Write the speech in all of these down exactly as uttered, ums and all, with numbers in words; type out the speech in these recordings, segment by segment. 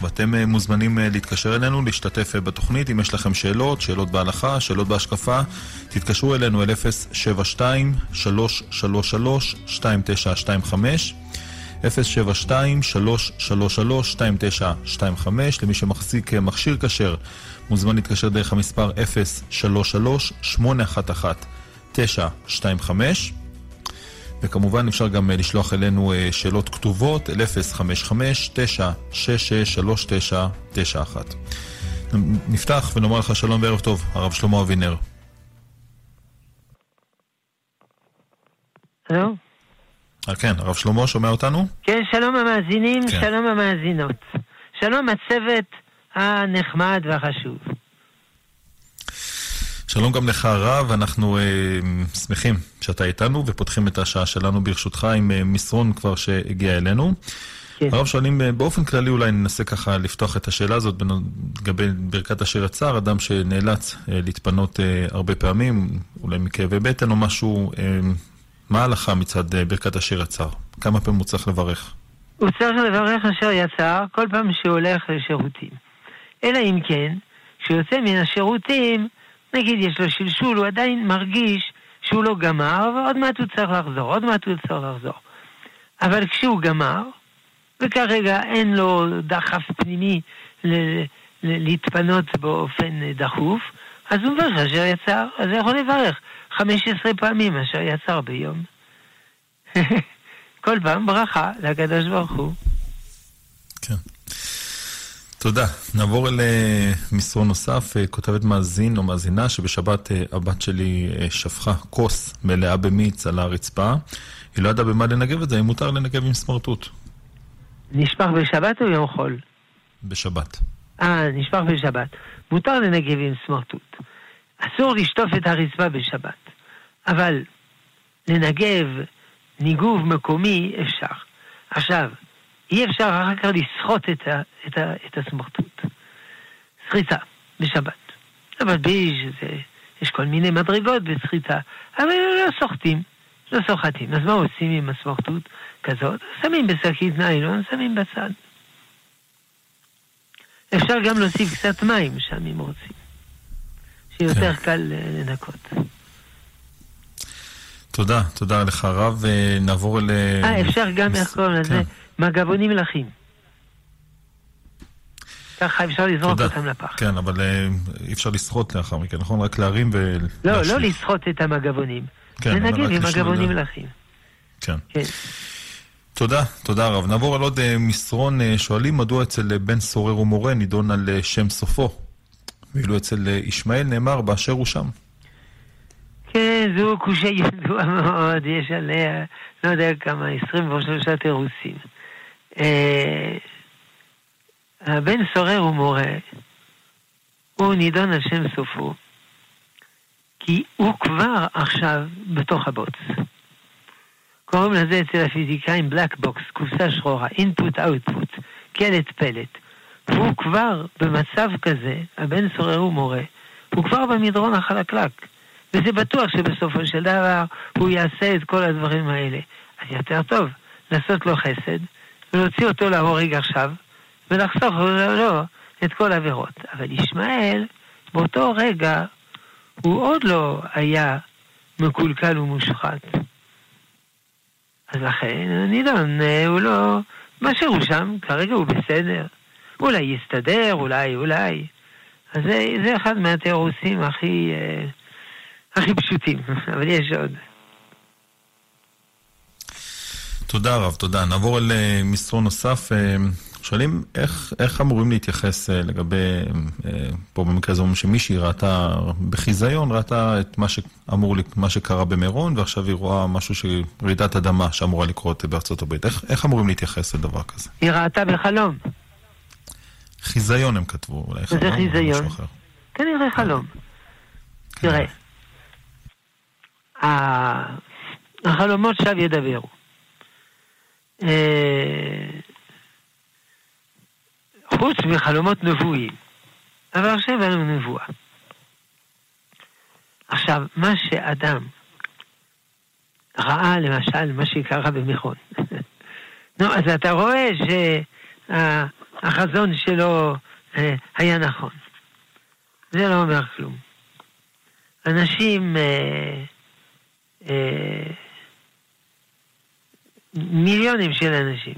ואתם מוזמנים להתקשר אלינו, להשתתף בתוכנית. אם יש לכם שאלות, שאלות בהלכה, שאלות בהשקפה, תתקשרו אלינו אל אפס שבע שתיים שלוש שלוש שלוש שתיים תשע שתיים חמש, אפס שבע שתיים שלוש שלוש שלוש שתיים תשע שתיים חמש. למי שמחזיק מכשיר כשר, מוזמן להתקשר דרך המספר אפס שלוש שלוש שמונה אחת אחת תשע שתיים חמש. וכמובן אפשר גם לשלוח אלינו שאלות כתובות אל אפס חמש חמש תשע שש שש שלוש תשע תשע אחת. נפתח ונאמר לך שלום וערב טוב, הרב שלמה אבינר. הלו? כן, הרב שלמה שומע אותנו? כן, שלום המאזינים, כן. שלום המאזינות. שלום הצוות הנחמד והחשוב. שלום גם לך הרב, אנחנו אה, שמחים שאתה איתנו ופותחים את השעה שלנו ברשותך עם אה, מסרון כבר שהגיע אלינו. כן. הרב שואלים אה, באופן כללי, אולי ננסה ככה לפתוח את השאלה הזאת לגבי ברכת אשר יצר, אדם שנאלץ אה, להתפנות אה, הרבה פעמים, אולי מכאבי בטן או משהו, אה, מה ההלכה מצד אה, ברכת אשר יצר? כמה פעמים הוא צריך לברך? הוא צריך לברך אשר יצר כל פעם שהולך לשירותים. אלא אם כן, שיוצא מן השירותים, נגיד יש לו שלשול, הוא עדיין מרגיש שהוא לא גמר, ועוד מעט הוא צריך לחזור, עוד מעט הוא צריך לחזור. אבל כשהוא גמר, וכרגע אין לו דחף פנימי ל- ל- להתפנות באופן דחוף, אז הוא מברך אשר יצר, אז הוא יכול לברך חמש עשרה פעמים אשר יצר ביום. כל פעם ברכה לקדוש ברוך הוא. כן. תודה. נעבור אל מסרון נוסף. כותבת מאזין או מאזינה שבשבת הבת שלי שפכה כוס מלאה במיץ על הרצפה. היא לא ידעה במה לנגב את זה, היא מותר לנגב עם סמרטוט. נשפך בשבת או יום חול? בשבת. אה, נשפך בשבת. מותר לנגב עם סמרטוט. אסור לשטוף את הרצפה בשבת. אבל לנגב ניגוב מקומי אפשר. עכשיו, אי אפשר אחר כך לסחוט את, ה, את, ה, את הסמרטוט. סחיטה בשבת. אבל בי זה, יש כל מיני מדרגות בסחיטה, אבל לא סוחטים, לא סוחטים. אז מה עושים עם הסמרטוט כזאת? שמים בשקית ניילון, שמים בצד. אפשר גם להוסיף קצת מים שם אם רוצים, שיותר קל לנקות. תודה, תודה לך הרב, נעבור אל... אה, אפשר גם להחקור לזה, מגבונים לחים. ככה אפשר לזרוק אותם לפח. כן, אבל אי אפשר לסחוט לאחר מכן, נכון? רק להרים ו... לא, לא לסחוט את המגבונים. לנגב עם מגבונים לחים. כן. תודה, תודה הרב. נעבור על עוד מסרון. שואלים מדוע אצל בן סורר ומורה נידון על שם סופו, ואילו אצל ישמעאל נאמר באשר הוא שם. כן, זו קושה ידועה מאוד, יש עליה, לא יודע כמה, עשרים ושלוש תירוצים. הבן סורר ומורה, הוא נידון על שם סופו, כי הוא כבר עכשיו בתוך הבוץ. קוראים לזה אצל הפיזיקאים בלק בוקס, קופסה שחורה, input output, קלט פלט. והוא כבר במצב כזה, הבן סורר ומורה, הוא כבר במדרון החלקלק. וזה בטוח שבסופו של דבר הוא יעשה את כל הדברים האלה. אז יותר טוב לעשות לו חסד, ולהוציא אותו להורג עכשיו, ולחסוך לו את כל העבירות. אבל ישמעאל, באותו רגע, הוא עוד לא היה מקולקל ומושחת. אז לכן, נידון, הוא לא... מה שהוא שם, כרגע הוא בסדר. אולי יסתדר, אולי, אולי. אז זה, זה אחד מהתירוסים הכי... הכי פשוטים, אבל יש עוד. תודה רב, תודה. נעבור אל מסרון נוסף. שואלים איך, איך אמורים להתייחס לגבי, פה במקרה זו שמישהי ראתה בחיזיון, ראתה את מה שאמור, מה שקרה במירון, ועכשיו היא רואה משהו שרעידת אדמה שאמורה לקרות בארצות הברית. איך, איך אמורים להתייחס לדבר כזה? היא ראתה בחלום. חיזיון הם כתבו. אולי זה חיזיון. כנראה חלום. תראה. החלומות שב ידברו. חוץ מחלומות נבואים. אבל עכשיו אין לנו נבואה. עכשיו, מה שאדם ראה, למשל, מה שקרה במירון. נו, אז אתה רואה החזון שלו אה, היה נכון. זה לא אומר כלום. אנשים אה, אה, מיליונים של אנשים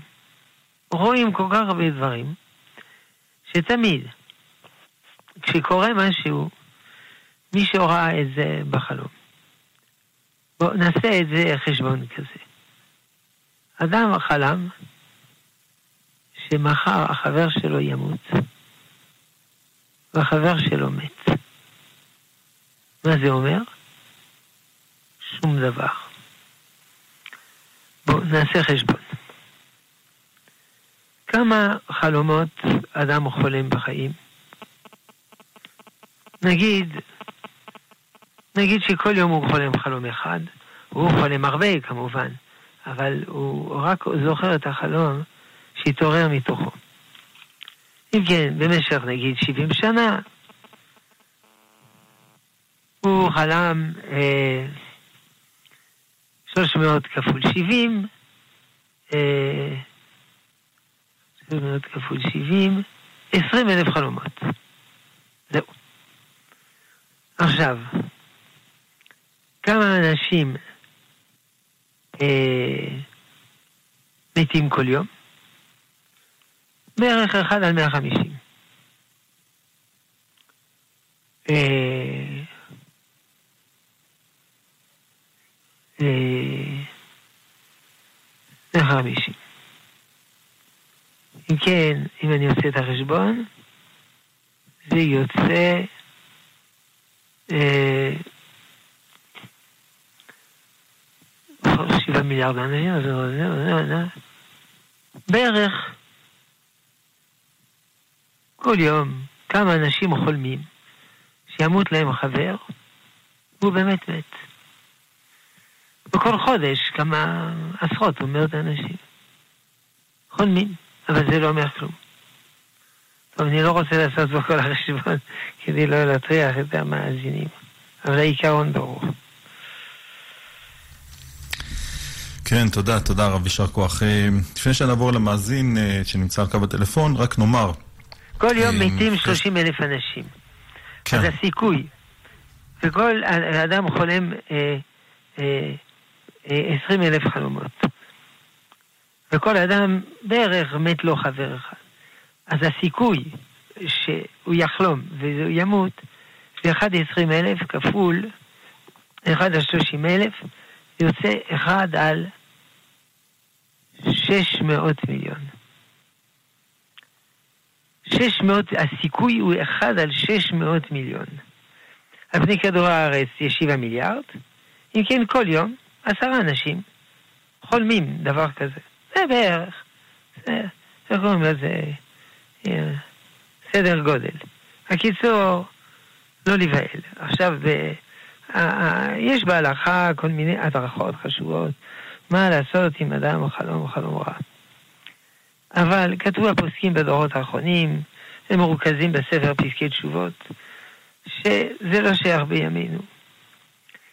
רואים כל כך הרבה דברים שתמיד כשקורה משהו מישהו ראה את זה בחלום. בוא נעשה את זה חשבון כזה. אדם חלם שמחר החבר שלו ימות והחבר שלו מת. מה זה אומר? שום דבר. בוא נעשה חשבון. כמה חלומות אדם חולם בחיים? נגיד, נגיד שכל יום הוא חולם חלום אחד, הוא חולם הרבה כמובן, אבל הוא רק זוכר את החלום שהתעורר מתוכו. אם כן, במשך נגיד שבעים שנה, הוא חלם אה, שלוש מאות כפול שבעים, אה, שלוש מאות כפול שבעים, עשרים אלף חלומות. זהו. עכשיו, כמה אנשים אה, מתים כל יום? בערך אחד על מאה וחמישים. אה, אה, מאה וחמישים. אם כן, אם אני עושה את החשבון, זה יוצא אה, שבעה מיליארד אנשים, אז בערך כל יום כמה אנשים חולמים שימות להם חבר והוא באמת מת. בכל חודש כמה עשרות או מאות אנשים חולמים, אבל זה לא אומר כלום. טוב, אני לא רוצה לעשות בכל החשבון כדי לא להטריח את המאזינים, אבל העיקרון ברור. כן, תודה, תודה רב, יישר כוח. לפני שנעבור למאזין שנמצא על קו הטלפון, רק נאמר כל יום מתים שלושים אלף אנשים. כן. אז הסיכוי, וכל אדם חולם אה, אה, אה, עשרים אלף חלומות. וכל אדם בערך מת לו חבר אחד. אז הסיכוי שהוא יחלום והוא ימות, זה אחד עשרים אלף כפול אחד עד שלושים אלף, יוצא אחד על שש מאות מיליון. שש מאות, הסיכוי הוא אחד על שש מאות מיליון. על פני כדור הארץ יש שבעה מיליארד, אם כן כל יום עשרה אנשים חולמים דבר כזה. זה בערך, זה, זה קוראים לזה, סדר גודל. הקיצור, לא לבעל. עכשיו, ב, ה, יש בהלכה כל מיני הדרכות חשובות, מה לעשות עם אדם או חלום או חלום רע. אבל כתבו הפוסקים בדורות האחרונים, הם מרוכזים בספר פסקי תשובות, שזה לא שייך בימינו.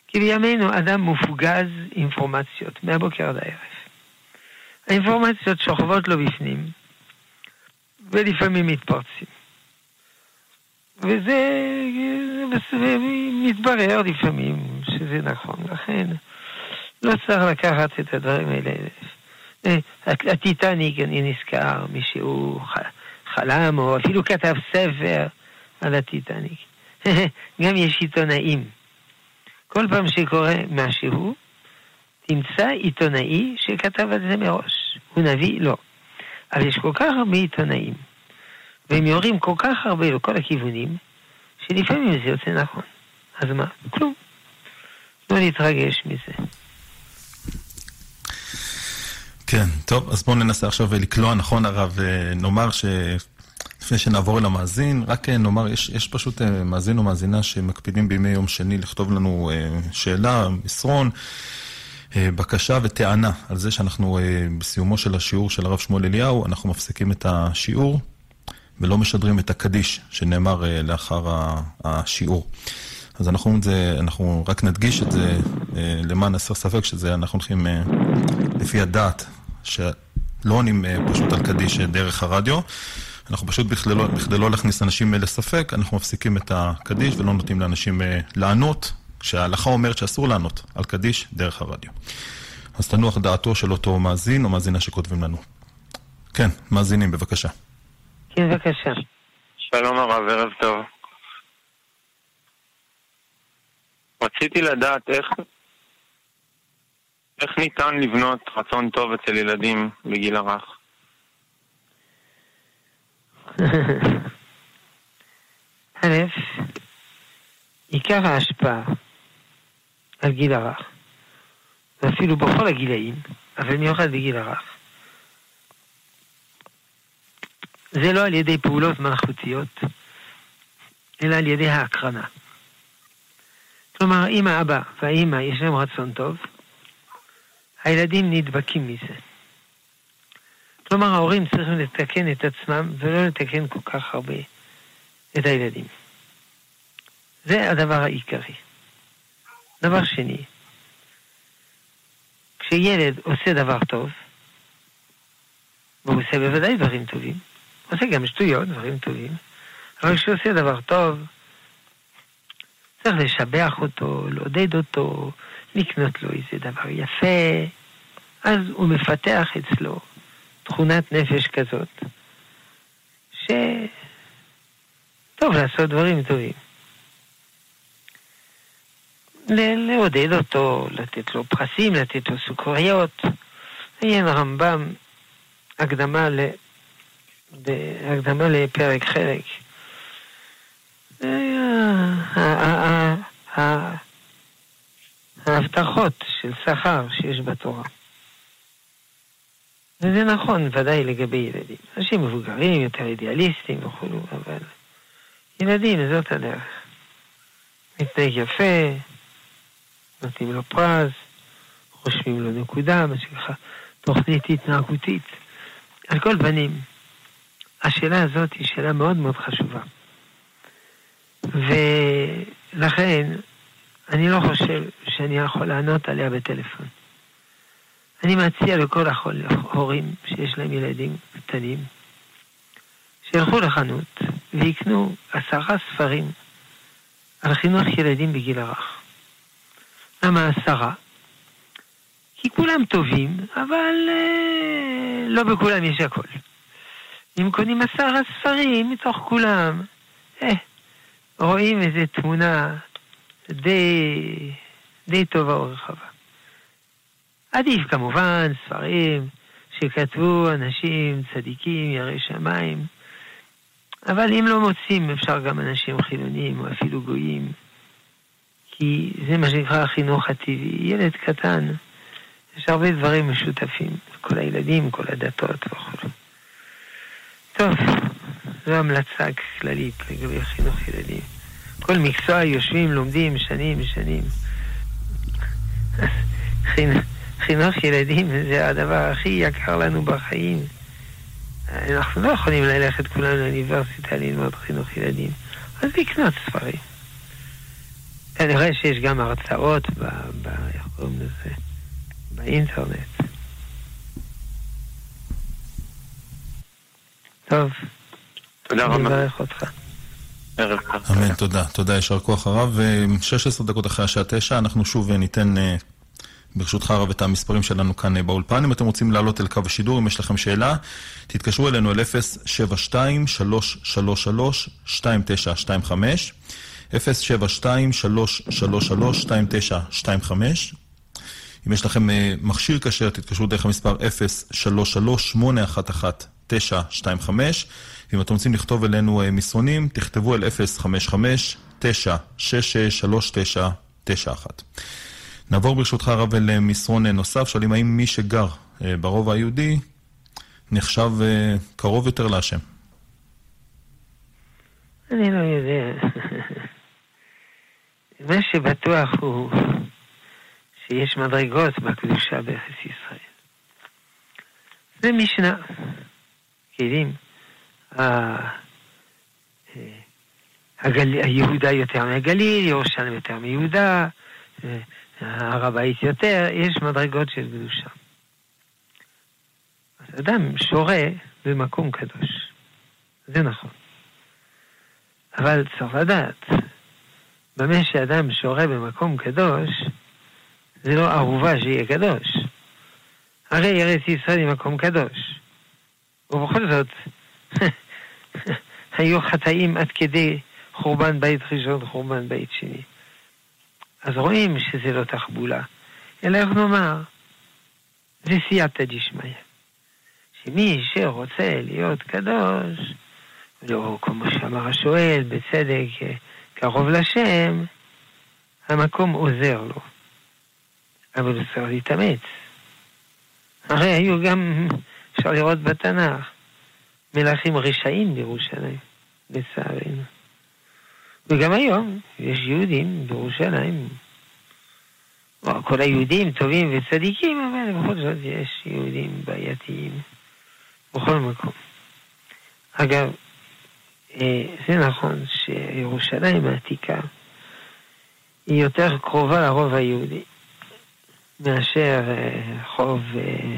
כי בימינו אדם מופגז אינפורמציות, מהבוקר עד הערב. האינפורמציות שוכבות לו בפנים, ולפעמים מתפרצים. וזה מתברר לפעמים שזה נכון, לכן לא צריך לקחת את הדברים האלה. הטיטניק, אני נזכר, מישהו חלם או אפילו כתב ספר על הטיטניק. גם יש עיתונאים. כל פעם שקורה משהו, תמצא עיתונאי שכתב את זה מראש. הוא נביא? לא. אבל יש כל כך הרבה עיתונאים, והם יורים כל כך הרבה לכל הכיוונים, שלפעמים זה יוצא נכון. אז מה? כלום. לא נתרגש מזה. כן, טוב, אז בואו ננסה עכשיו לקלוע, נכון הרב, נאמר ש... לפני שנעבור אל המאזין, רק נאמר, יש, יש פשוט מאזין או מאזינה שמקפידים בימי יום שני לכתוב לנו שאלה, מסרון, בקשה וטענה על זה שאנחנו בסיומו של השיעור של הרב שמואל אליהו, אנחנו מפסיקים את השיעור ולא משדרים את הקדיש שנאמר לאחר השיעור. אז אנחנו, זה, אנחנו רק נדגיש את זה למען הסר ספק, שזה אנחנו הולכים לפי הדעת שלא עונים פשוט על קדיש דרך הרדיו, אנחנו פשוט בכדי לא, בכדי לא להכניס אנשים לספק, אנחנו מפסיקים את הקדיש ולא נותנים לאנשים לענות, כשההלכה אומרת שאסור לענות על קדיש דרך הרדיו. אז תנוח דעתו של אותו מאזין או מאזינה שכותבים לנו. כן, מאזינים, בבקשה. כן, בבקשה. שלום הרב, ערב טוב. רציתי לדעת איך, איך ניתן לבנות רצון טוב אצל ילדים בגיל הרך. א', עיקר ההשפעה על גיל הרך, ואפילו בכל הגילאים, אבל מיוחד בגיל הרך, זה לא על ידי פעולות מלאכותיות, אלא על ידי ההקרנה. כלומר, אם האבא והאמא יש להם רצון טוב, הילדים נדבקים מזה. כלומר, ההורים צריכים לתקן את עצמם, ולא לתקן כל כך הרבה את הילדים. זה הדבר העיקרי. דבר שני, כשילד עושה דבר טוב, והוא עושה בוודאי דברים טובים, עושה גם שטויות, דברים טובים, אבל כשהוא עושה דבר טוב, צריך לשבח אותו, לעודד אותו, לקנות לו איזה דבר יפה, אז הוא מפתח אצלו תכונת נפש כזאת, שטוב לעשות דברים טובים. לעודד אותו, לתת לו פרסים, לתת לו סוכריות. אין רמב"ם הקדמה ל... הקדמה לפרק חלק. ההבטחות של שכר שיש בתורה. וזה נכון ודאי לגבי ילדים. אנשים מבוגרים, יותר אידיאליסטים וכולו, אבל ילדים זאת הדרך. מתנהג יפה, נותנים לו פרז, חושבים לו נקודה, מה שככה תוכנית התנהגותית. על כל פנים, השאלה הזאת היא שאלה מאוד מאוד חשובה. ולכן, אני לא חושב שאני יכול לענות עליה בטלפון. אני מציע לכל ההורים שיש להם ילדים קטנים, שילכו לחנות ויקנו עשרה ספרים על חינוך ילדים בגיל הרך. למה עשרה? כי כולם טובים, אבל אה, לא בכולם יש הכל. אם קונים עשרה ספרים מתוך כולם, אה, רואים איזו תמונה די, די טובה או רחבה. עדיף כמובן ספרים שכתבו אנשים צדיקים, יראי שמיים, אבל אם לא מוצאים אפשר גם אנשים חילונים או אפילו גויים, כי זה מה שנקרא החינוך הטבעי. ילד קטן, יש הרבה דברים משותפים, כל הילדים, כל הדתות וכו'. טוב, זו המלצה כללית לגבי חינוך ילדים. כל מקצוע יושבים, לומדים, שנים, שנים. חינוך ילדים זה הדבר הכי יקר לנו בחיים. אנחנו לא יכולים ללכת כולנו לאוניברסיטה ללמוד חינוך ילדים, אז לקנות ספרים. אני רואה שיש גם הרצאות באינטרנט. טוב, תודה רבה. אני מברך אותך. אמן, תודה. תודה, ישר כוח הרב. שש עשרה דקות אחרי השעה תשע, אנחנו שוב ניתן ברשותך הרב את המספרים שלנו כאן באולפן. אם אתם רוצים לעלות אל קו השידור, אם יש לכם שאלה, תתקשרו אלינו אל אפס שבע שתיים שלוש שלוש שלוש שתיים תשע שתיים חמש. אפס שבע שתיים שלוש שלוש שלוש שתיים תשע שתיים חמש. אם יש לכם מכשיר כשר, תתקשרו דרך המספר אפס שלוש שלוש שמונה אחת אחת תשע שתיים חמש. אם אתם רוצים לכתוב אלינו מסרונים, תכתבו אל אפס חמש חמש תשע שש שש שלוש תשע תשע אחת. נעבור ברשותך הרב אל מסרון נוסף, שואלים האם מי שגר ברובע היהודי נחשב קרוב יותר להשם. אני לא יודע. מה שבטוח הוא שיש מדרגות בקדושה בארץ ישראל. זה משנה. כלים, היהודה יותר מהגליל, ירושלים יותר מיהודה, הרבאית יותר, יש מדרגות של קדושה. אז אדם שורה במקום קדוש. זה נכון. אבל צריך לדעת, במה שאדם שורה במקום קדוש, זה לא ערובה שיהיה קדוש. הרי ארץ ישראל היא מקום קדוש. ובכל זאת, היו חטאים עד כדי חורבן בית ראשון, חורבן בית שני. אז רואים שזה לא תחבולה, אלא איך נאמר, זה סייעתא דשמיא. שמי שרוצה להיות קדוש, לא, כמו שאמר השואל, בצדק, קרוב לשם, המקום עוזר לו. אבל הוא צריך להתאמץ. הרי היו גם, אפשר לראות בתנ"ך, מלאכים רשעים בירושלים, לצערנו. וגם היום יש יהודים בירושלים. כל היהודים טובים וצדיקים, אבל בכל זאת יש יהודים בעייתיים בכל מקום. אגב, זה נכון שירושלים העתיקה היא יותר קרובה לרוב היהודי מאשר חוב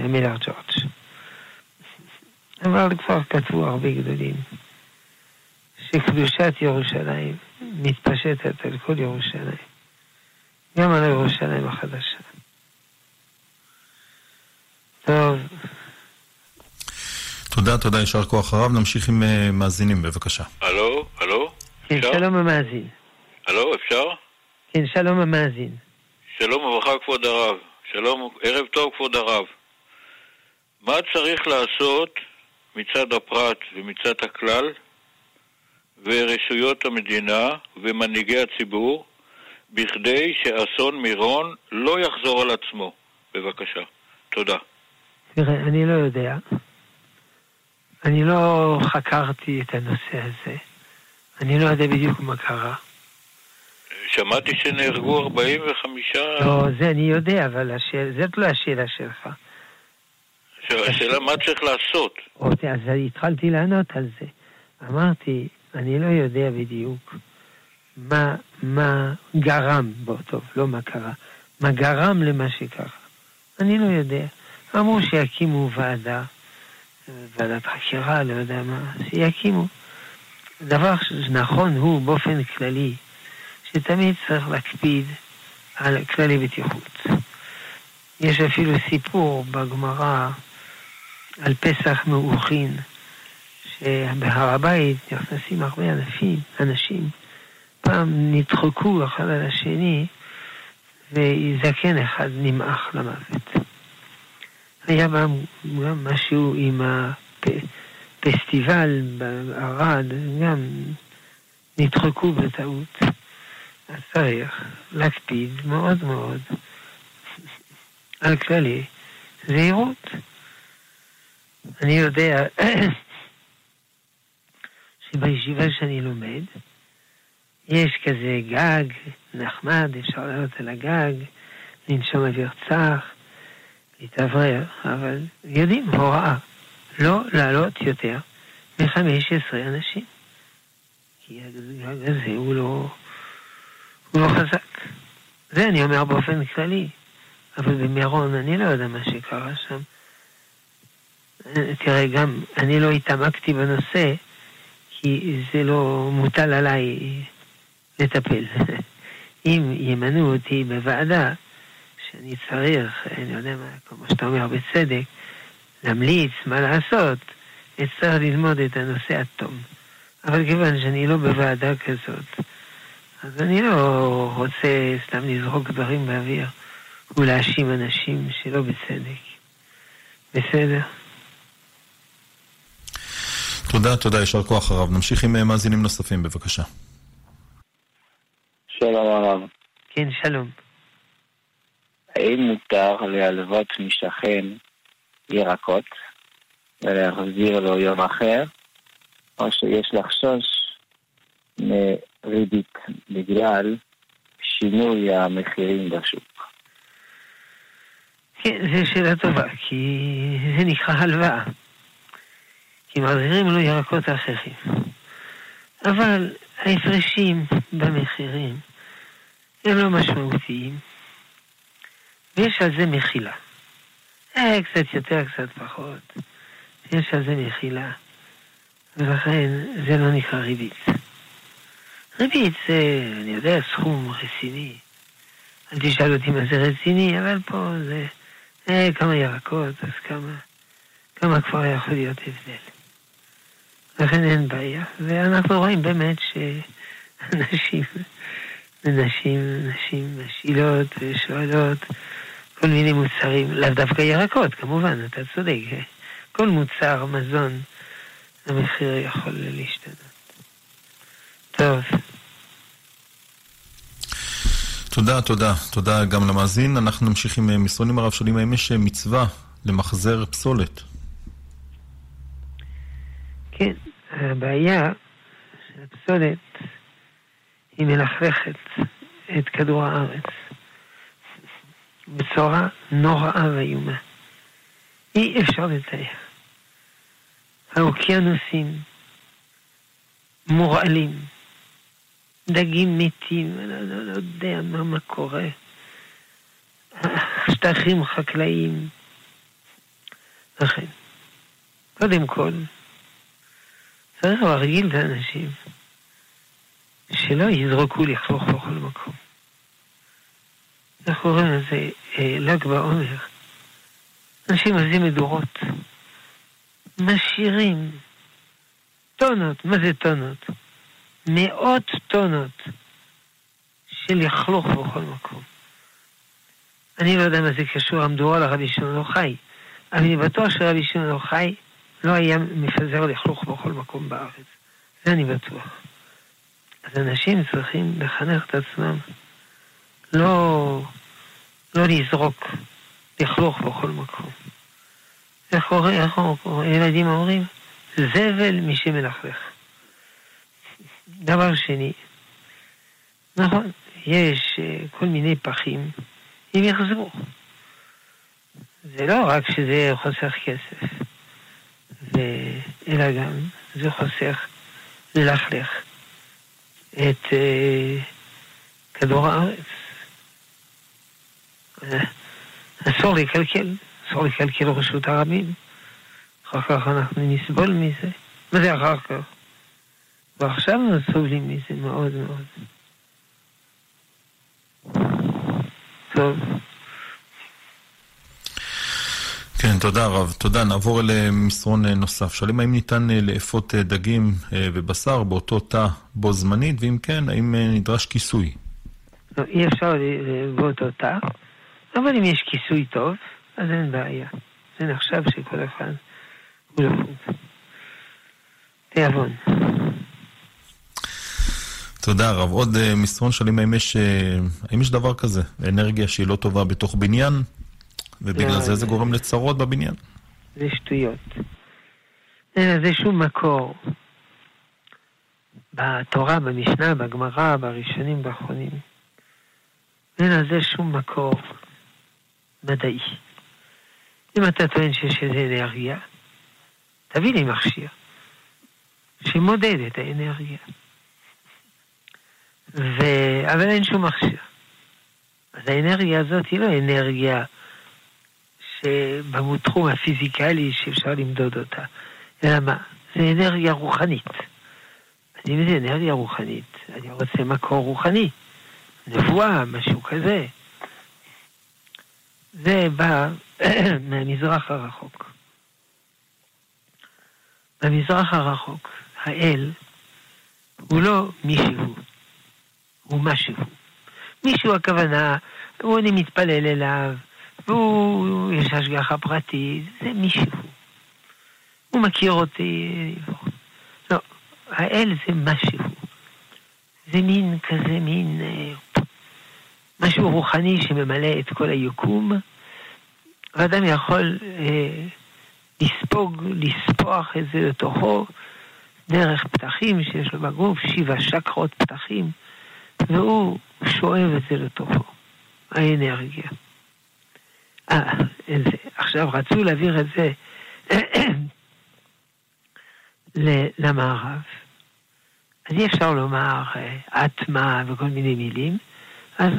המילר ג'ורג'. אבל כבר כתבו הרבה גדולים שקדושת ירושלים מתפשטת על כל ירושלים, גם על ירושלים החדשה. טוב, תודה, תודה, ישר כוח הרב. נמשיך עם מאזינים, בבקשה. הלו, הלו. כן, שלום המאזין. הלו, אפשר? כן, שלום המאזין. שלום וברכה, כבוד הרב. שלום, ערב טוב, כבוד הרב. מה צריך לעשות מצד הפרט ומצד הכלל ורשויות המדינה ומנהיגי הציבור בכדי שאסון מירון לא יחזור על עצמו? בבקשה. תודה. אני לא יודע. אני לא חקרתי את הנושא הזה. אני לא יודע בדיוק מה קרה. שמעתי שנהרגו ארבעים וחמישה... לא, זה אני יודע, אבל השאל... זאת לא השאלה שלך. השאלה מה צריך לעשות. אז התחלתי לענות על זה. אמרתי, אני לא יודע בדיוק מה, מה גרם בו, טוב, לא מה קרה. מה גרם למה שקרה. אני לא יודע. אמרו שיקימו ועדה. ועדת חקירה, לא יודע מה, שיקימו. דבר שנכון הוא באופן כללי, שתמיד צריך להקפיד על כללי בטיחות. יש אפילו סיפור בגמרא על פסח מאוחין, שבהר הבית נכנסים הרבה אנשים, אנשים. פעם נדחקו אחד על השני, וזקן אחד נמעך למוות. היה גם משהו עם הפסטיבל בערד, גם נדחקו בטעות. אז צריך להקפיד מאוד מאוד על כללי זהירות. אני יודע שבישיבה שאני לומד, יש כזה גג נחמד, אפשר לעלות על הגג, לנשום אוויר צח, התעברר, אבל יודעים הוראה לא לעלות יותר מ-חמישה עשר אנשים, כי הגג הזה הוא לא, הוא לא חזק. זה אני אומר באופן כללי, אבל במירון אני לא יודע מה שקרה שם. תראה, גם אני לא התעמקתי בנושא, כי זה לא מוטל עליי לטפל. אם ימנו אותי בוועדה, אני צריך, אני יודע מה, כמו שאתה אומר בצדק, להמליץ מה לעשות, צריך ללמוד את הנושא התום. אבל כיוון שאני לא בוועדה כזאת, אז אני לא רוצה סתם לזרוק דברים באוויר ולהאשים אנשים שלא בצדק. בסדר? תודה, תודה, ישר כוח הרב. נמשיך עם מאזינים נוספים, בבקשה. שלום הרב. כן, שלום. האם מותר להלוות משכן ירקות ולהחזיר לו יום אחר, או שיש לחשוש מריבית בגלל שינוי המחירים בשוק? כן, זו שאלה טובה, כי זה נקרא הלוואה. כי מחזירים לו ירקות אחרים. אבל ההפרשים במחירים הם לא משמעותיים. ויש על זה מחילה. אה, קצת יותר, קצת פחות. יש על זה מחילה. ולכן זה לא נקרא ריבית. ריבית זה, אני יודע, סכום רציני. אל תשאל אותי מה זה רציני, אבל פה זה אה, כמה ירקות, אז כמה, כמה כבר יכול להיות הבדל. לכן אין בעיה, ואנחנו רואים באמת שאנשים, נשים, נשים, משילות, שואלות, כל מיני מוצרים, לאו דווקא ירקות, כמובן, אתה צודק. כל מוצר, מזון, המחיר יכול להשתנות. טוב. תודה, תודה. תודה גם למאזין. אנחנו נמשיכים עם מסרונים הרב שואלים, האם יש מצווה למחזר פסולת? כן, הבעיה שהפסולת היא מלכלכת את כדור הארץ בצורה נוראה ואיומה. אי אפשר לתאר. האוקיינוסים מורעלים, דגים מתים, אני לא, לא, לא יודע מה, מה קורה, שטחים חקלאיים. לכן, קודם כל, צריך להרגיל את האנשים שלא יזרקו לכלוך בכל מקום. אנחנו רואים את זה ל"ג בעומר. אנשים עזים מדורות, משאירים טונות, מה זה טונות? מאות טונות של יחלוך בכל מקום. אני לא יודע מה זה קשור המדורה לרבי שמעון בר יוחאי, אבל אני בטוח שרבי שמעון בר יוחאי לא היה מפזר לחלוך בכל מקום בארץ. זה אני בטוח. אז אנשים צריכים לחנך את עצמם לא, לא לזרוק לחלוך בכל מקום. איך הילדים אומרים? זבל מי שמלכלך. דבר שני, נכון, יש כל מיני פחים עם יחזור. זה לא רק שזה חוסך כסף, אלא גם זה חוסך ללכלך את כדור הארץ. אסור לקלקל, אסור לקלקל רשות הרבים. אחר כך אנחנו נסבול מזה. מה זה אחר כך? ועכשיו סובלים מזה מאוד מאוד. טוב. כן, תודה רב. תודה. נעבור למסרון נוסף. שואלים האם ניתן לאפות דגים ובשר באותו תא בו זמנית, ואם כן, האם נדרש כיסוי? לא, אי אפשר באותו תא, אבל אם יש כיסוי טוב, אז אין בעיה. זה נחשב שכל אחד הוא לפות. תיאבון. תודה רב. עוד מסרון שואלים האם יש, האם יש דבר כזה, אנרגיה שהיא לא טובה בתוך בניין, ובגלל זה זה גורם לצרות בבניין? זה שטויות. זה שום מקור. בתורה, במשנה, בגמרא, בראשונים, באחרונים. זה שום מקור מדעי. אם אתה טוען שיש איזה אנרגיה, תביא לי מכשיר שמודד את האנרגיה. ו... אבל אין שום מכשיר. אז האנרגיה הזאת היא לא אנרגיה שבמותחום הפיזיקלי שאפשר למדוד אותה. אלא מה? זה אנרגיה רוחנית. אז אם זה אנרגיה רוחנית, אני רוצה מקור רוחני. נבואה, משהו כזה. זה בא מהמזרח הרחוק. במזרח הרחוק, האל הוא לא מישהו. הוא משהו. מישהו הכוונה, הוא אני מתפלל אליו, והוא יש השגחה פרטית, זה מישהו. הוא מכיר אותי. לא, האל זה משהו. זה מין כזה, מין משהו רוחני שממלא את כל היקום, ואדם יכול אה, לספוג, לספוח את זה לתוכו, דרך פתחים שיש לו בגוף, שבע שקרות פתחים, והוא שואב את זה לתוכו, האנרגיה. אה, עכשיו רצו להעביר את זה למערב. אז אי אפשר לומר עטמה וכל מיני מילים, אז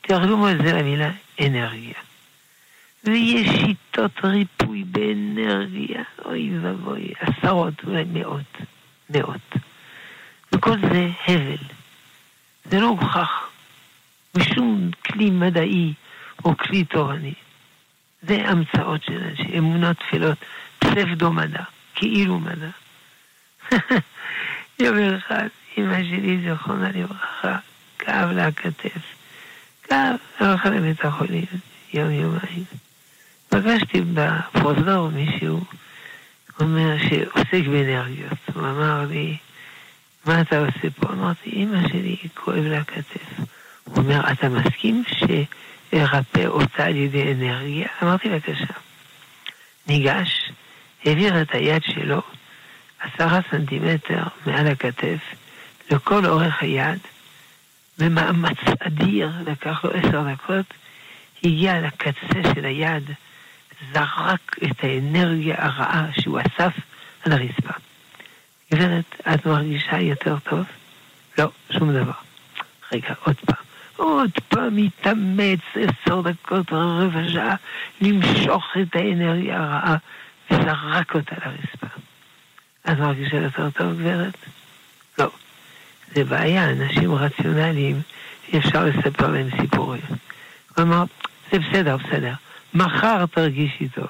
תרגמו את זה למילה אנרגיה. ויש שיטות ריפוי באנרגיה, אוי ובוי, עשרות אולי מאות, מאות. וכל זה הבל. זה לא הוכח משום כלי מדעי או כלי תורני. זה המצאות של אנשים, אמונות תפילות, פסבדו מדע, כאילו מדע. יום אחד, אמא שלי זכרונה לברכה, כאב לה כתף, כאב, הלכה לבית החולים, יום יומיים. פגשתי בפרוזדור מישהו, אומר שעוסק באנרגיות, הוא אמר לי, מה אתה עושה פה? אמרתי, אמא שלי כואב לה כתף. הוא אומר, אתה מסכים שירפא אותה על ידי אנרגיה? אמרתי, בבקשה. ניגש, העביר את היד שלו, עשרה סנטימטר מעל הכתף, לכל אורך היד, במאמץ אדיר, לקח לו עשר דקות, הגיע לקצה של היד, זרק את האנרגיה הרעה שהוא אסף על הרצפה. גברת, את מרגישה יותר טוב? לא, שום דבר. רגע, עוד פעם. עוד פעם מתאמץ עשר דקות רבע שעה למשוך את האנרגיה הרעה וזרק אותה לרצפה. את מרגישה יותר טוב, גברת? לא. זה בעיה, אנשים רציונליים אפשר לספר להם סיפורים. הוא אמר, זה בסדר, בסדר. מחר תרגישי טוב.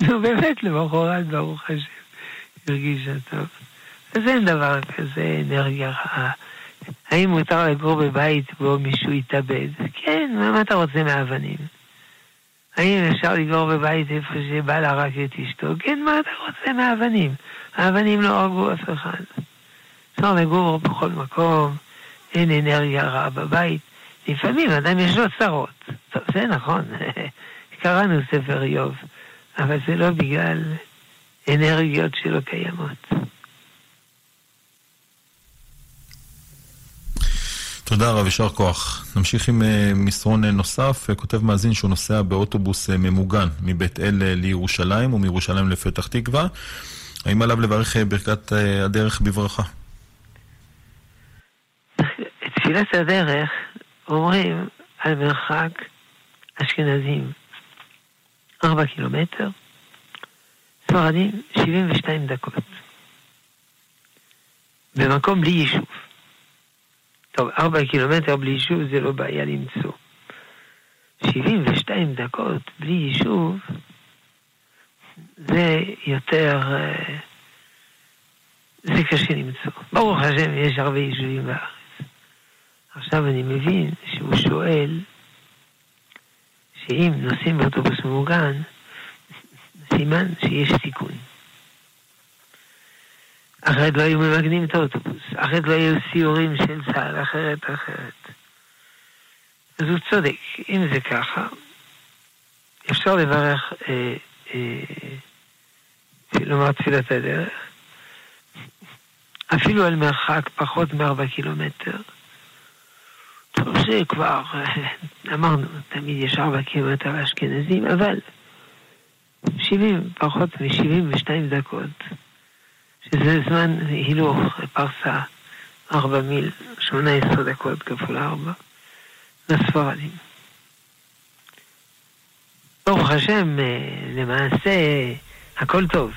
נו, באמת למחרת, ברוך השם. הרגישה טוב. אז אין דבר כזה, אנרגיה רעה. האם מותר לגור בבית בו מישהו יתאבד? כן, מה אתה רוצה מאבנים? האם אפשר לגור בבית איפה שבא לה רק את אשתו? כן, מה אתה רוצה מאבנים? האבנים לא הרגו אף אחד. אפשר לגור בכל מקום, אין אנרגיה רעה בבית. לפעמים אדם יש לו צרות. טוב, זה נכון. קראנו ספר איוב, אבל זה לא בגלל אנרגיות שלא קיימות. תודה רב, ישר כוח. נמשיך עם מסרון נוסף. כותב מאזין שהוא נוסע באוטובוס ממוגן מבית אל לירושלים ומירושלים לפתח תקווה. האם עליו לברך ברכת הדרך בברכה? בתפילת הדרך אומרים על מרחק אשכנזים ארבע קילומטר, ספרדים שבעים ושתיים דקות, במקום בלי יישוב. טוב, ארבע קילומטר בלי יישוב זה לא בעיה למצוא. שבעים ושתיים דקות בלי יישוב זה יותר, זה קשה למצוא. ברוך השם יש הרבה יישובים בארץ. עכשיו אני מבין שהוא שואל שאם נוסעים באוטובוס ממוגן, סימן שיש סיכון. אחרת לא היו ממגנים את האוטובוס, אחרת לא היו סיורים של צהל, אחרת, אחרת. אז הוא צודק, אם זה ככה, אפשר לברך, אה, אה, לומר תפילת הדרך, אפילו על מרחק פחות מארבע קילומטר. טוב, זה כבר, אמרנו, תמיד יש ארבע קילומטר לאשכנזים, אבל שבעים, פחות מ-שבעים ושתיים דקות, שזה זמן הילוך פרסה ארבע מיל, שמונה עשרה דקות כפול ארבע, לספרדים. ברוך השם, למעשה, הכל טוב,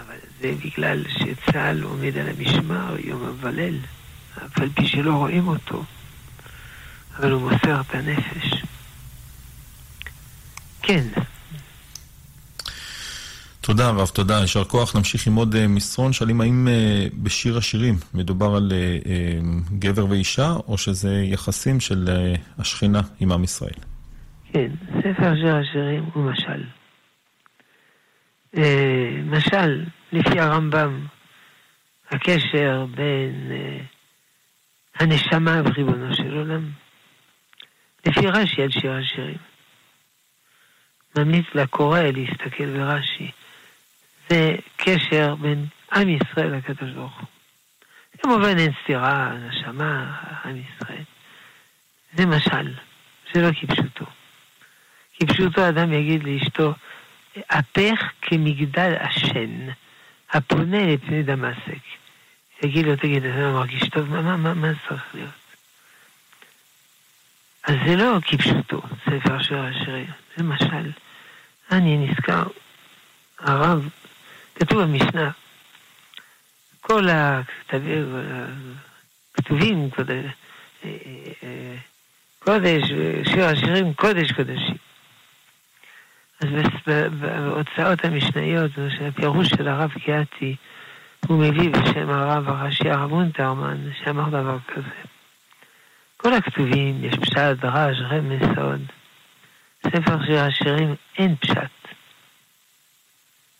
אבל זה בגלל שצהל עומד על המשמר יום המבלל, אבל פי שלא רואים אותו, אבל הוא מוסר את הנפש. כן. תודה רב, תודה, ישר כוח. נמשיך עם עוד מסרון, שואלים האם בשיר השירים מדובר על גבר ואישה, או שזה יחסים של השכינה עם עם ישראל? כן, ספר שיר השירים הוא משל. משל, לפי הרמב"ם, הקשר בין הנשמה וריבונו של עולם. לפי רש"י על שיר השירים. ממליץ לקורא להסתכל ברש"י. זה קשר בין עם ישראל לקדוש ברוך הוא. כמובן אין סתירה, נשמה, עם ישראל. זה משל, זה לא כפשוטו. כפשוטו אדם יגיד לאשתו, הפך כמגדל השן, הפונה לפני דמשק. יגיד לו, תגיד, אתה לא מרגיש טוב, מה, מה, מה צריך להיות? אז זה לא כפשוטו, ספר שיר השירים, זה משל. אני נזכר, הרב, כתוב במשנה, כל הכתובים, קודש, שיר השירים, קודש קודשי. אז בהוצאות המשנאיות, הפירוש של הרב קיאטי, הוא מביא בשם הרב הראשי הרב אונטרמן, שאמר דבר כזה. כל הכתובים, יש פשט, דרש, רמז, סוד. ספר שיר השירים אין פשט.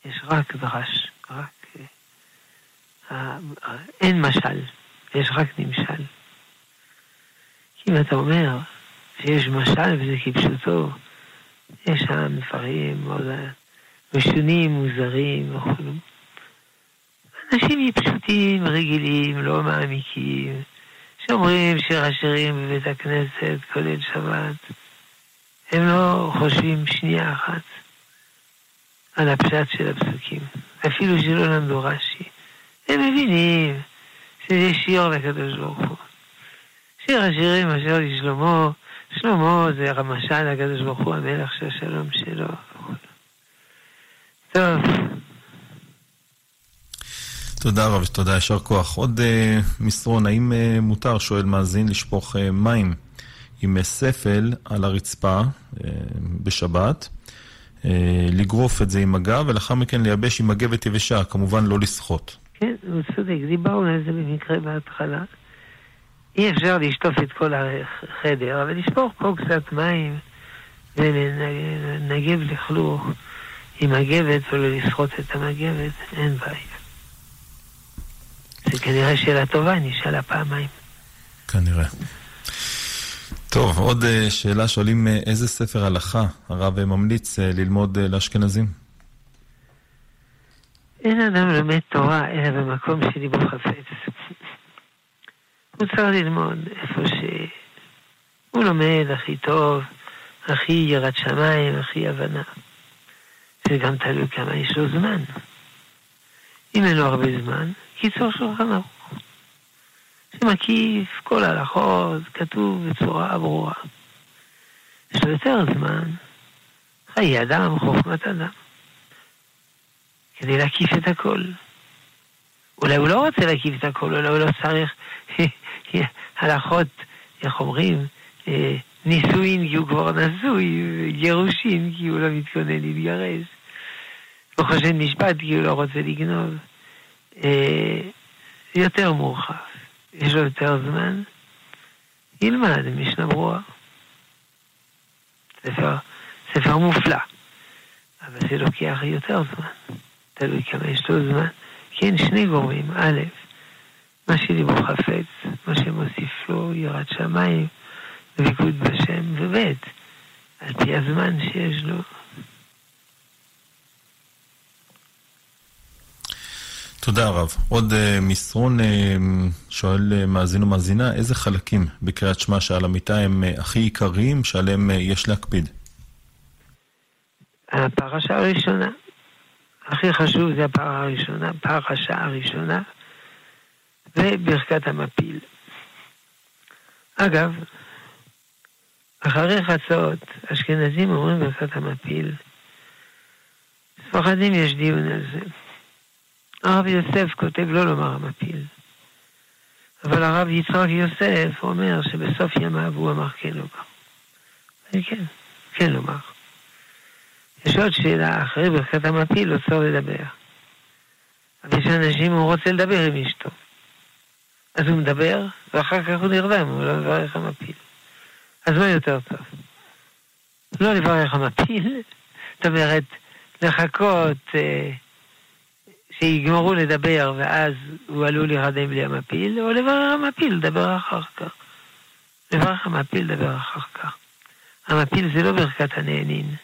יש רק דרש, רק... אין משל, יש רק נמשל. כי אם אתה אומר שיש משל וזה כפשוטו, יש שם מפרים, משונים, מוזרים וכו'. אנשים פשוטים, רגילים, לא מעמיקים, שאומרים שיר השירים בבית הכנסת, כולל שבת. הם לא חושבים שנייה אחת על הפשט של הפסוקים, אפילו שלא למדו רש"י. הם מבינים שזה שיר לקדוש ברוך הוא. שיר השירים אשר לשלמה, שלמה זה המשל לקדוש ברוך הוא, המלך של השלום שלו. טוב. תודה רב, תודה, ישר כוח. עוד uh, מסרון, האם uh, מותר, שואל מאזין, לשפוך uh, מים עם ספל על הרצפה uh, בשבת, uh, לגרוף את זה עם מגב, ולאחר מכן לייבש עם מגבת יבשה, כמובן לא לשחות. כן, הוא צודק, דיברנו על זה במקרה בהתחלה. אי אפשר לשטוף את כל החדר, אבל לשפוך פה קצת מים ולנגב לכלוך עם מגבת ולשחות את המגבת, אין בעיה. זה כנראה שאלה טובה, נשאלה פעמיים. כנראה. טוב, עוד שאלה, שואלים איזה ספר הלכה הרב ממליץ ללמוד לאשכנזים? אין אדם לומד תורה, אלא במקום שליבו חפץ. הוא צריך ללמוד איפה שהוא לומד הכי טוב, הכי יראת שמיים, הכי הבנה. זה גם תלוי כמה יש לו זמן. אם אין לו הרבה זמן, קיצור שולחן ערוך, שמקיף כל ההלכות, כתוב בצורה ברורה. יש לו יותר זמן, חיי אדם, חוכמת אדם, כדי להקיף את הכל. אולי הוא לא רוצה להקיף את הכל, אולי הוא לא צריך הלכות, איך אומרים, נישואין כי הוא כבר נשוי, גירושין כי הוא לא מתכונן להתגרש, הוא חושב משפט כי הוא לא רוצה לגנוב. יותר מורחב, יש לו יותר זמן, ילמד משנה ברורה. ספר, ספר מופלא, אבל זה לוקח יותר זמן, תלוי כמה יש לו זמן. כן, שני גורמים, א', מה שליבו חפץ, מה שמוסיף לו יראת שמיים, דבקות בשם, וב', על פי הזמן שיש לו. תודה רב. עוד uh, מסרון uh, שואל uh, מאזין ומאזינה, איזה חלקים בקריאת שמע שעל המיטה הם uh, הכי עיקריים שעליהם uh, יש להקפיד? הפרשה הראשונה. הכי חשוב זה הפרשה הראשונה, הפרשה הראשונה וברכת המפיל. אגב, אחרי חצות, אשכנזים אומרים ברכת המפיל. ספרדים יש דיון על זה. הרב יוסף כותב לא לומר המפיל, אבל הרב יצחק יוסף אומר שבסוף ימיו הוא אמר כן לומר. כן, כן לומר. יש עוד שאלה, אחרי ברכת המפיל לא צריך לדבר, אבל יש אנשים, הוא רוצה לדבר עם אשתו, אז הוא מדבר ואחר כך הוא נרדם, הוא לא מברך המפיל. אז מה יותר טוב? לא לברך המפיל, זאת אומרת לחכות שיגמרו לדבר ואז הוא עלול להירדם בלי המפיל, או לברך המפיל, לדבר אחר כך. לברך המפיל, לדבר אחר כך. המפיל זה לא ברכת הנהנין,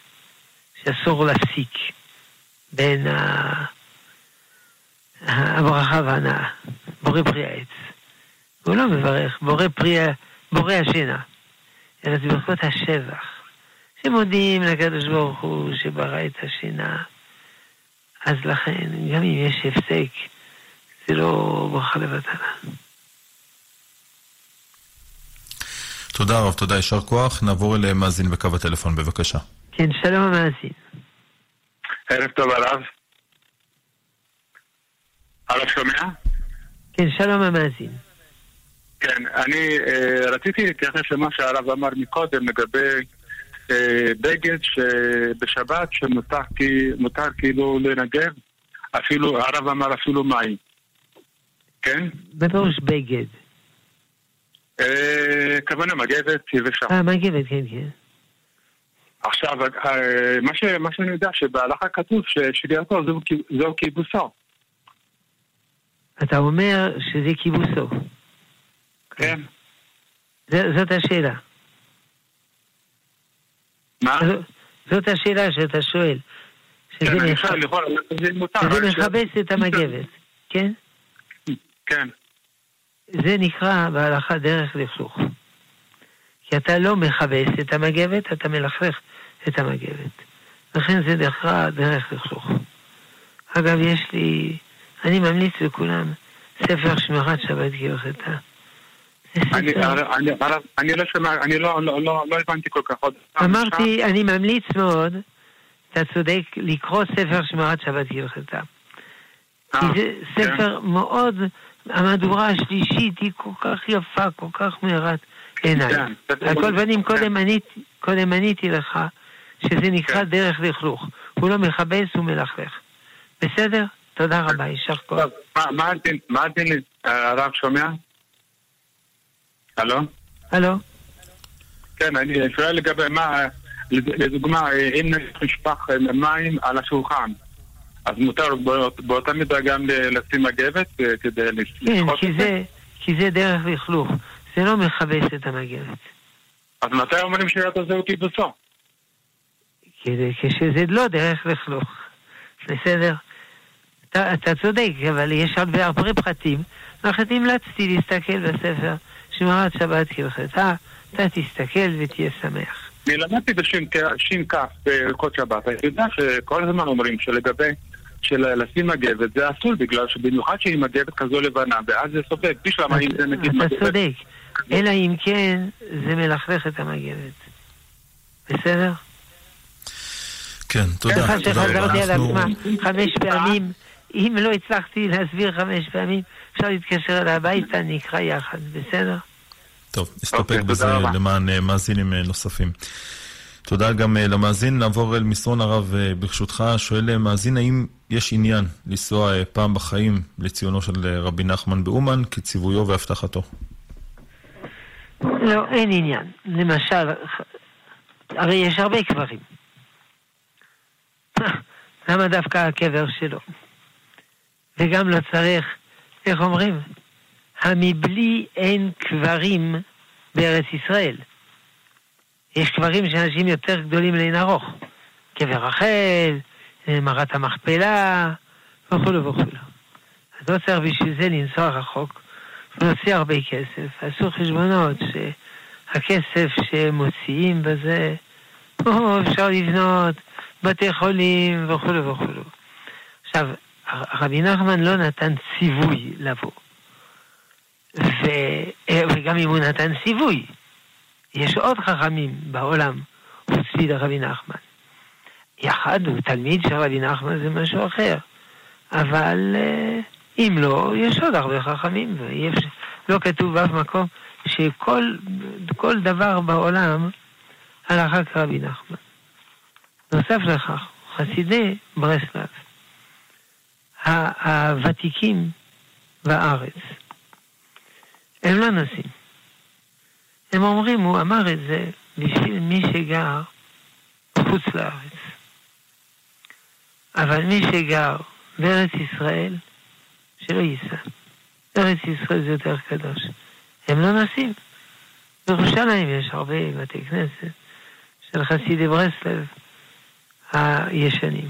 שאסור להפסיק בין הברכה והנאה, בורא פרי העץ. הוא לא מברך, בורא פרי, בורא השינה, אלא זה ברכות השבח, שמודים לקדוש ברוך הוא שברא את השינה. אז לכן, גם אם יש הפסק, זה לא ברכה לבטלה. תודה רב, תודה, ישר כוח. נעבור אל מאזין בקו הטלפון, בבקשה. כן, שלום המאזין. ערב טוב הרב. הרב שומע? כן, שלום המאזין. כן, אני אה, רציתי להתייחס למה שהרב אמר מקודם לגבי אה, בגד שבשבת שמותר מותר כאילו לנגב, אפילו, הרב אמר אפילו מים. כן? בפירוש בגד. אה, כוונה מגבת יבשה. אה, מגבת, כן, כן. עכשיו, מה, ש, מה שאני יודע שבהלכה כתוב ששגירתו זהו, זהו כיבוסו. אתה אומר שזה כיבוסו. כן. ז, זאת השאלה. מה? ז, זאת השאלה שאתה שואל. שזה כן, מח... אני יכול, זה מותר. שזה מחבס ש... את המגבת, כן? כן. זה נקרא בהלכה דרך לכלוך. כי אתה לא מחבס את המגבת, אתה מלכלך את המגבת. לכן זה דרך, דרך לכלוך. אגב, יש לי... אני ממליץ לכולם ספר שמירת שבת גירחתה. אני אני אני לא שמע, אני לא לא לא הבנתי כל כך עוד. אמרתי, אני ממליץ מאוד, אתה צודק, לקרוא ספר שמירת שבת גירחתה. זה ספר מאוד, המהדורה השלישית היא כל כך יפה, כל כך מאירת עיניים. הכל פנים, קודם עניתי לך שזה נקרא דרך לכלוך. הוא לא מחבס, הוא מלכלך. בסדר? תודה רבה, ישך כל. מה אתן, מה אתן לי, הרב שומע? הלו? הלו? כן, אני שואל לגבי מה, לדוגמה, אם נשפך מים על השולחן, אז מותר באותה מידה גם לשים מגבת כדי לשחוט את זה? כי זה דרך לכלוך, זה לא מכבס את המגבת. אז מתי אומרים שירת הזה הוא כיבוסו? כשזה לא דרך לכלוך, בסדר? אתה, אתה צודק, אבל יש הרבה הרבה פרטים. אנחנו המלצתי להסתכל בספר שמרת שבת כלחתה, אתה תסתכל ותהיה שמח. אני למדתי בשין כף ברכות שבת, אני יודע שכל הזמן אומרים שלגבי שלשים מגבת זה עשול, בגלל שבמיוחד שהיא מגבת כזו לבנה, ואז זה סופק, בשלמה אם זה נגיד מגבת. אתה צודק, אלא אם כן זה מלכלך את המגבת. בסדר? כן, תודה. ככה שחזרתי על עצמה חמש פעמים, אם לא הצלחתי להסביר חמש פעמים, אפשר להתקשר אל הביתה, נקרא יחד, בסדר? טוב, נסתפק בזה למען מאזינים נוספים. תודה גם למאזין. נעבור אל מסרון הרב ברשותך. שואל מאזין, האם יש עניין לנסוע פעם בחיים לציונו של רבי נחמן באומן כציוויו והבטחתו? לא, אין עניין. למשל, הרי יש הרבה קברים. למה דווקא הקבר שלו? וגם לא צריך, איך אומרים? המבלי אין קברים בארץ ישראל. יש קברים שאנשים יותר גדולים לעין ארוך. קבר רחל, מערת המכפלה, וכולו וכולו. אז לא צריך בשביל זה לנסוע רחוק, ונוציא הרבה כסף. עשו חשבונות שהכסף שמוציאים בזה, או אפשר לבנות, בתי חולים וכולו וכולו. עכשיו, רבי נחמן לא נתן ציווי לבוא. ו... וגם אם הוא נתן ציווי, יש עוד חכמים בעולם חוצי לרבי נחמן. יחד הוא תלמיד של רבי נחמן, זה משהו אחר. אבל אם לא, יש עוד הרבה חכמים. ויש... לא כתוב באף מקום שכל כל דבר בעולם הלך רק רבי נחמן. נוסף לכך, חסידי ברסלב, הוותיקים בארץ, הם לא נוסעים. הם אומרים, הוא אמר את זה בשביל מי שגר חוץ לארץ. אבל מי שגר בארץ ישראל, שלא ייסע. ארץ ישראל זה יותר קדוש. הם לא נוסעים. בירושלים יש הרבה בתי כנסת של חסידי ברסלב, הישנים.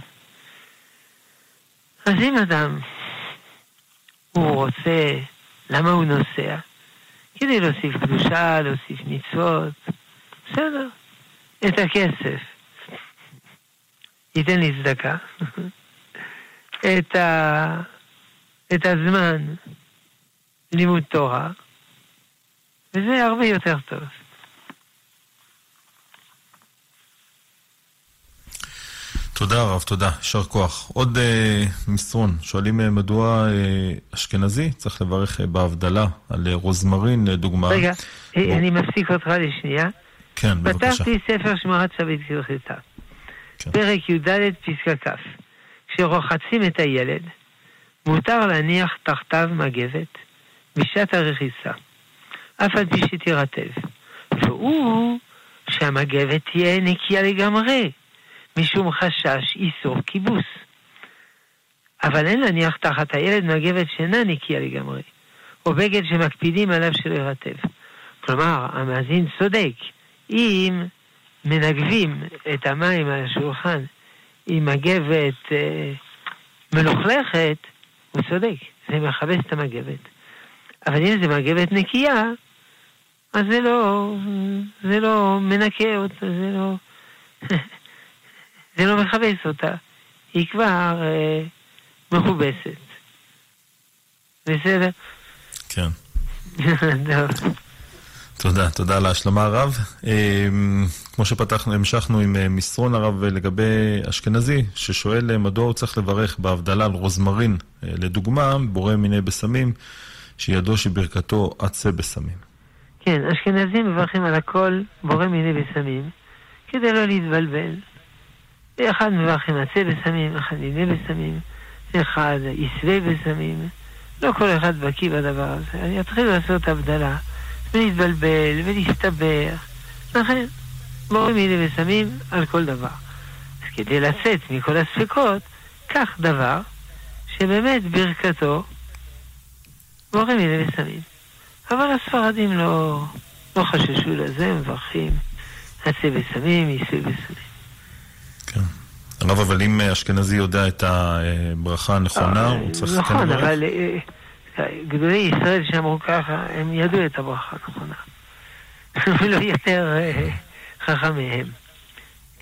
אז אם אדם הוא רוצה, למה הוא נוסע? כדי להוסיף קדושה, להוסיף מצוות, בסדר. את הכסף ייתן לי צדקה. את ה... את הזמן לימוד תורה, וזה הרבה יותר טוב. תודה רב, תודה, שר כוח. עוד אה, מסרון, שואלים מדוע אה, אשכנזי צריך לברך אה, בהבדלה על אה, רוזמרין, אה, דוגמה. רגע, בוא. אני מפסיק אותך לשנייה. כן, בבקשה. פתחתי ספר שמרת שבת כרחתה. כן. פרק י' פסקה כף. כשרוחצים את הילד, מותר להניח תחתיו מגבת בשעת הרחיסה, אף על פי שתירטב. והוא שהמגבת תהיה נקייה לגמרי, משום חשש איסור קיבוס. אבל אין להניח תחת הילד מגבת שינה נקייה לגמרי, או בגד שמקפידים עליו של הרטב. כלומר, המאזין צודק. אם מנגבים את המים על השולחן עם מגבת אה, מלוכלכת, הוא צודק, זה מחבש את המגבת. אבל אם זה מגבת נקייה, אז זה לא, זה לא מנקה אותה, זה לא... זה לא מחבש אותה, היא כבר אה, מחובסת. בסדר? כן. תודה, תודה על ההשלמה הרב. אה, כמו שפתחנו, המשכנו עם מסרון הרב לגבי אשכנזי, ששואל מדוע הוא צריך לברך בהבדלה על רוזמרין, אה, לדוגמה, בורא מיני בסמים, שידו שברכתו עצה בסמים. כן, אשכנזים מברכים על הכל בורא מיני בסמים, כדי לא להתבלבל. אחד מברכים עצה בסמים, אחד מיני בסמים, אחד יסווה בסמים. לא כל אחד בקיא בדבר הזה. אני אתחיל לעשות הבדלה, ולהתבלבל, ולהסתבר. לכן, בורא מיני בסמים על כל דבר. אז כדי לצאת מכל הספקות, כך דבר שבאמת ברכתו בורא מיני בסמים. אבל הספרדים לא, לא חששו לזה, מברכים עצה בסמים, יסווה בסמים. כן. הרב, אבל אם אשכנזי יודע את הברכה הנכונה, הוא צריך לסכן לברך. נכון, אבל גדולי ישראל שאמרו ככה, הם ידעו את הברכה הנכונה. ולא יותר חכמיהם.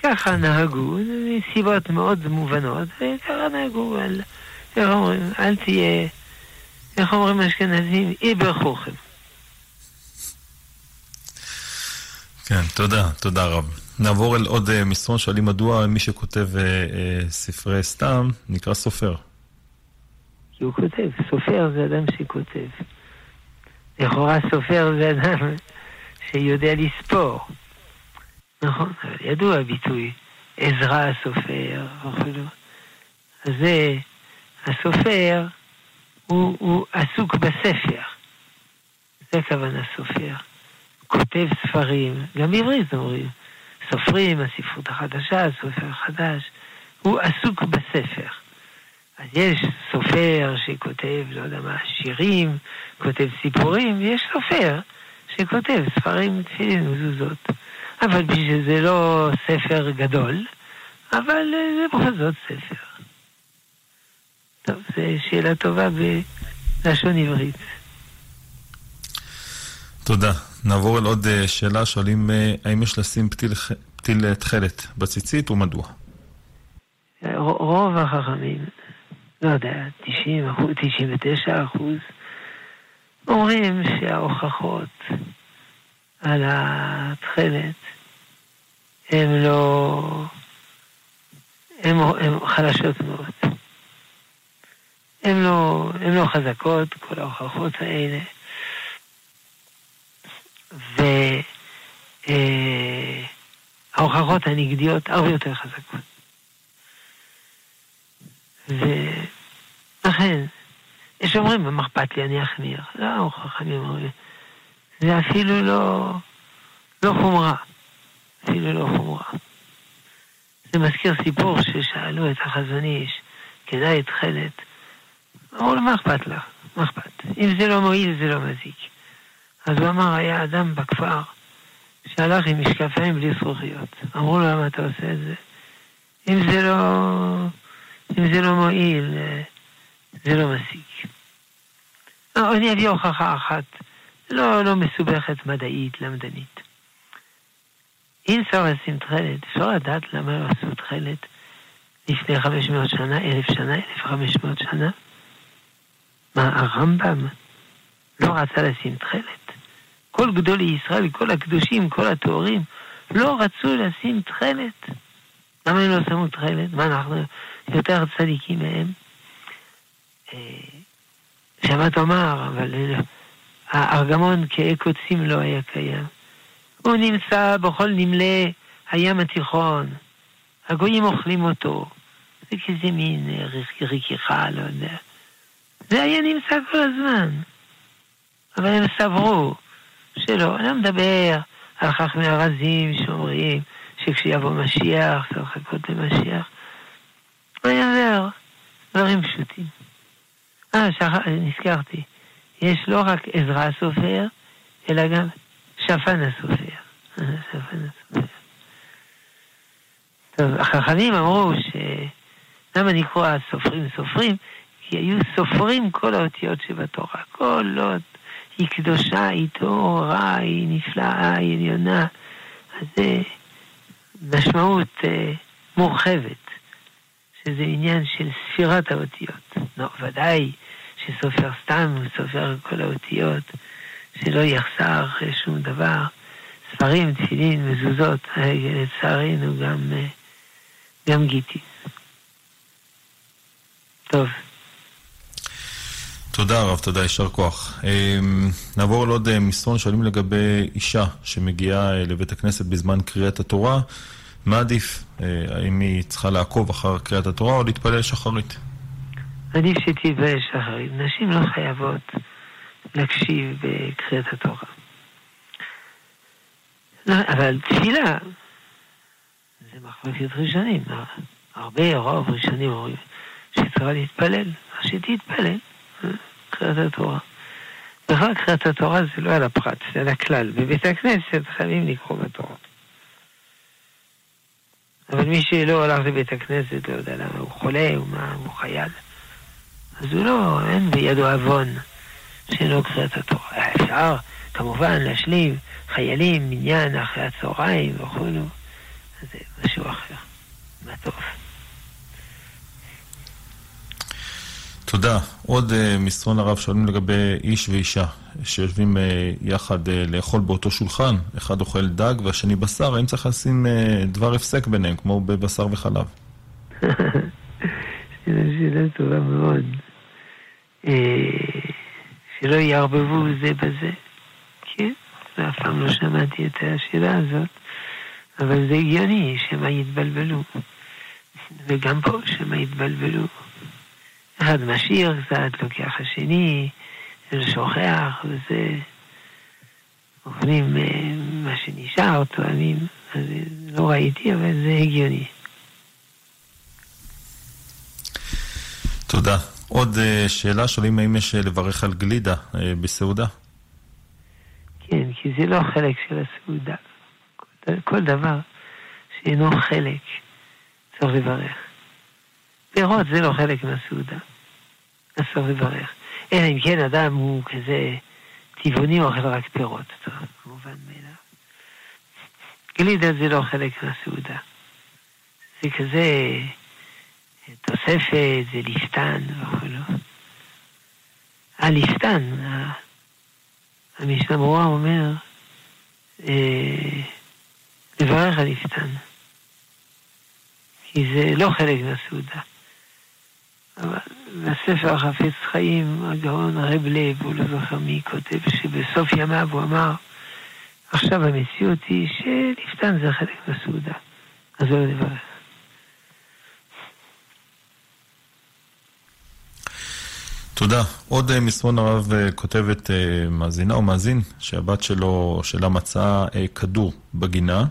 ככה נהגו, מסיבות מאוד מובנות, וככה נהגו, אל תהיה, איך אומרים אשכנזים, אי ברכוכם. כן, תודה, תודה רב. נעבור אל עוד מסרון, שואלים מדוע מי שכותב ספרי סתם נקרא סופר. כי הוא כותב, סופר זה אדם שכותב. לכאורה סופר זה אדם שיודע לספור. נכון, אבל ידוע הביטוי, עזרא הסופר, וכו'. אז זה, הסופר הוא, הוא עסוק בספר. זה כוונה סופר. כותב ספרים, גם עברית אומרים. סופרים, הספרות החדשה, הסופר החדש, הוא עסוק בספר. אז יש סופר שכותב, לא יודע מה, שירים, כותב סיפורים, ויש סופר שכותב ספרים, תפילין וזוזות. אבל בשביל זה לא ספר גדול, אבל זה בכל זאת ספר. טוב, זו שאלה טובה בלשון עברית. תודה. נעבור אל עוד שאלה, שואלים האם יש לשים פתיל, פתיל תחלת בציצית ומדוע? רוב החכמים, לא יודע, תשעים, תשעים ותשע אחוז, אומרים שההוכחות על התחלת הם לא... הם, הם חלשות מאוד. הם לא, הם לא חזקות, כל ההוכחות האלה. וההוכחות הנגדיות הרבה יותר חזקות, ולכן יש אומרים מה אכפת לי, אני אחמיר. לא, ההוכחה אומרים זה אפילו לא לא חומרה, אפילו לא חומרה. זה מזכיר סיפור ששאלו את החזניש, כדאי את חלת, אמרו לו מה אכפת לך, מה אכפת, אם זה לא מועיל זה לא מזיק. אז הוא אמר, היה אדם בכפר שהלך עם משקפיים בלי זכוכיות. אמרו לו, למה אתה עושה את זה? אם זה לא, אם זה לא מועיל, זה לא מסיק. אני אביא הוכחה אחת, לא, לא מסובכת מדעית, למדנית. אם צריך לשים תחלת, אפשר לדעת למה לא עשו תחלת לפני חמש מאות שנה, אלף שנה, אלף וחמש מאות שנה? מה, הרמב"ם לא רצה לשים תחלת? כל גדולי ישראל, כל הקדושים, כל התוארים, לא רצו לשים תחלת. למה הם לא שמו תחילת? מה אנחנו יותר צדיקים מהם? שבת אומר, אבל הארגמון כאקוצים לא היה קיים. הוא נמצא בכל נמלי הים התיכון. הגויים אוכלים אותו. זה כזה מין ריקיחה, לא יודע. זה היה נמצא כל הזמן. אבל הם סברו שלא. אני מדבר על חכמי הרזים שאומרים שכשיבוא משיח, צריך לחכות למשיח. הוא היה עבר דברים פשוטים. אה, נזכרתי. יש לא רק עזרא הסופר, אלא גם שפן הסופר. שפן הסופר. טוב, החכמים אמרו ש... למה נקרא סופרים סופרים? כי היו סופרים כל האותיות שבתורה. כל עוד היא קדושה, היא תורה, היא נפלאה, היא עליונה. אז זה משמעות אה, מורחבת, שזה עניין של ספירת האותיות. לא, ודאי שסופר סתם, הוא סופר כל האותיות, שלא יחסר שום דבר. ספרים, תפילין, מזוזות, לצערנו גם, גם גיטין. טוב. תודה רב, תודה, ישר כוח. נעבור לעוד מסרון, שואלים לגבי אישה שמגיעה לבית הכנסת בזמן קריאת התורה. מה עדיף? האם היא צריכה לעקוב אחר קריאת התורה או להתפלל שחרית? עדיף שתתפלל שחרית. נשים לא חייבות להקשיב בקריאת התורה. לא, אבל תפילה זה מחלוקת ראשונים. הרבה רוב ראשונים אומרים שצריך להתפלל, אז שתתפלל קריאת התורה. בכלל קריאת התורה זה לא על הפרט, זה על הכלל. בבית הכנסת חייבים לקרוא בתורה. אבל מי שלא הלך לבית הכנסת, לא יודע למה, הוא חולה, הוא, מה, הוא חייל. אז הוא לא, אין בידו אבון שלא קריאת התורה. אפשר, כמובן, להשלים חיילים, מניין, אחרי הצהריים וכולו. אז זה משהו אחר. מה טוב. תודה. עוד uh, מסרון הרב שואלים לגבי איש ואישה שיושבים uh, יחד uh, לאכול באותו שולחן. אחד אוכל דג והשני בשר. האם צריך לשים uh, דבר הפסק ביניהם כמו בבשר וחלב? שאלה, שאלה טובה מאוד. שלא יערבבו זה בזה. כן? ואף פעם לא שמעתי את השאלה הזאת. אבל זה הגיוני שמה יתבלבלו. וגם פה שמה יתבלבלו. אחד משאיר קצת, לוקח השני, שוכח, וזה... אוכלים מה שנשאר, טועמים, אז לא ראיתי, אבל זה הגיוני. תודה. עוד שאלה, שואלים האם יש לברך על גלידה בסעודה? כן, כי זה לא חלק של הסעודה. כל דבר שאינו חלק צריך לברך. פירות זה לא חלק מהסעודה. אסור לברך. אלא אם כן אדם הוא כזה טבעוני אוכל רק פירות. טוב, כמובן מילה. גלידה זה לא חלק מהסעודה. זה כזה תוספת, זה ליסטן וכולו. הליסטן, המשנה ברורה אומר, לברך הליסטן. כי זה לא חלק מהסעודה. אבל בספר חפץ חיים, הגאון הרב לב, הוא לא זוכר מי כותב, שבסוף ימיו הוא אמר, עכשיו המציאות היא שלפתן זה חלק בסעודה. אז לא לברך. תודה. עוד מסרון הרב כותבת מאזינה או מאזין, שהבת שלו, שלה מצאה כדור בגינה.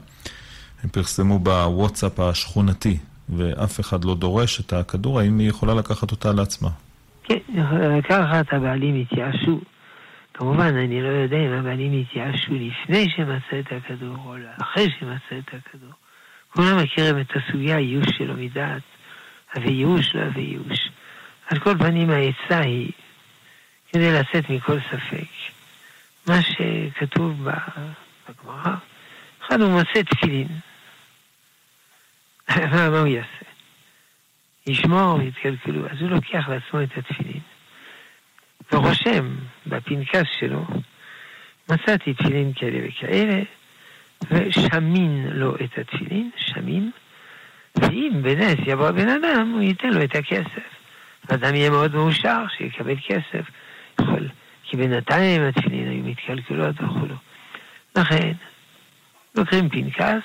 הם פרסמו בוואטסאפ השכונתי. ואף אחד לא דורש את הכדור, האם היא יכולה לקחת אותה לעצמה? כן, יכולה לקחת, הבעלים התייאשו. כמובן, אני לא יודע אם הבעלים התייאשו לפני שמצא את הכדור, או אחרי שמצא את הכדור. כולם מכירים את הסוגיה, הייאוש שלא מדעת, הווייאוש לא הווייאוש. על כל פנים, העצה היא כדי לצאת מכל ספק. מה שכתוב בגמרא, אחד הוא מצא תפילין. מה הוא יעשה? ישמור, יתקלקלו. אז הוא לוקח לעצמו את התפילין. ורושם בפנקס שלו, מצאתי תפילין כאלה וכאלה, ושמין לו את התפילין, שמין, ואם בנס יבוא בן אדם, הוא ייתן לו את הכסף. האדם יהיה מאוד מאושר שיקבל כסף, יכול, כי בינתיים התפילין היו מתקלקלות וכולו. לכן, לוקחים פנקס,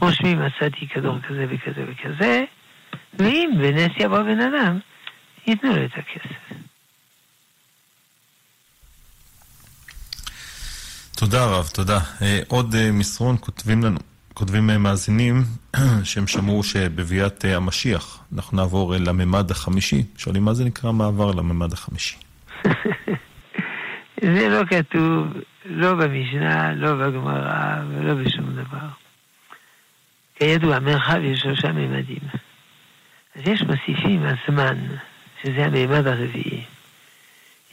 רושמים מצאתי כדור כזה וכזה וכזה, ואם בנס יבוא בן אדם, ייתנו לו את הכסף. תודה רב, תודה. עוד מסרון כותבים לנו, כותבים מאזינים שהם שמעו שבביאת המשיח אנחנו נעבור לממד החמישי. שואלים מה זה נקרא מעבר לממד החמישי? זה לא כתוב, לא במשנה, לא בגמרא ולא בשום דבר. כידוע, מרחב יש שלושה ממדים. אז יש מוסיפים הזמן, שזה הממד הרביעי.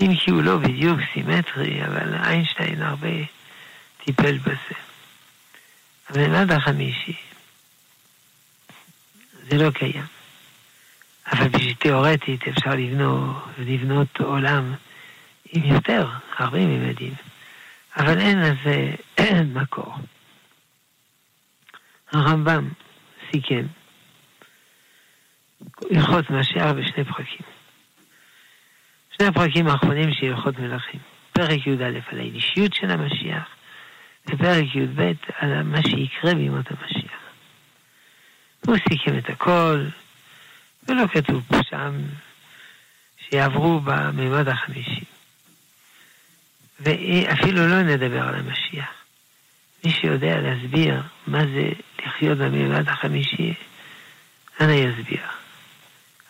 אם כי הוא לא בדיוק סימטרי, אבל איינשטיין הרבה טיפל בזה. הממד החמישי, זה לא קיים. אבל בשביל תיאורטית אפשר לבנות, לבנות עולם עם יותר, הרבה ממדים. אבל אין לזה, אין מקור. הרמב"ם סיכם, הלכות משיח בשני פרקים. שני הפרקים האחרונים של הלכות מלכים. פרק י' א' על האישיות של המשיח, ופרק י' ב' על מה שיקרה בימות המשיח. הוא סיכם את הכל, ולא כתוב שם שיעברו בממד החמישי. ואפילו לא נדבר על המשיח. מי שיודע להסביר מה זה לחיות בממד החמישי, אני יסביר.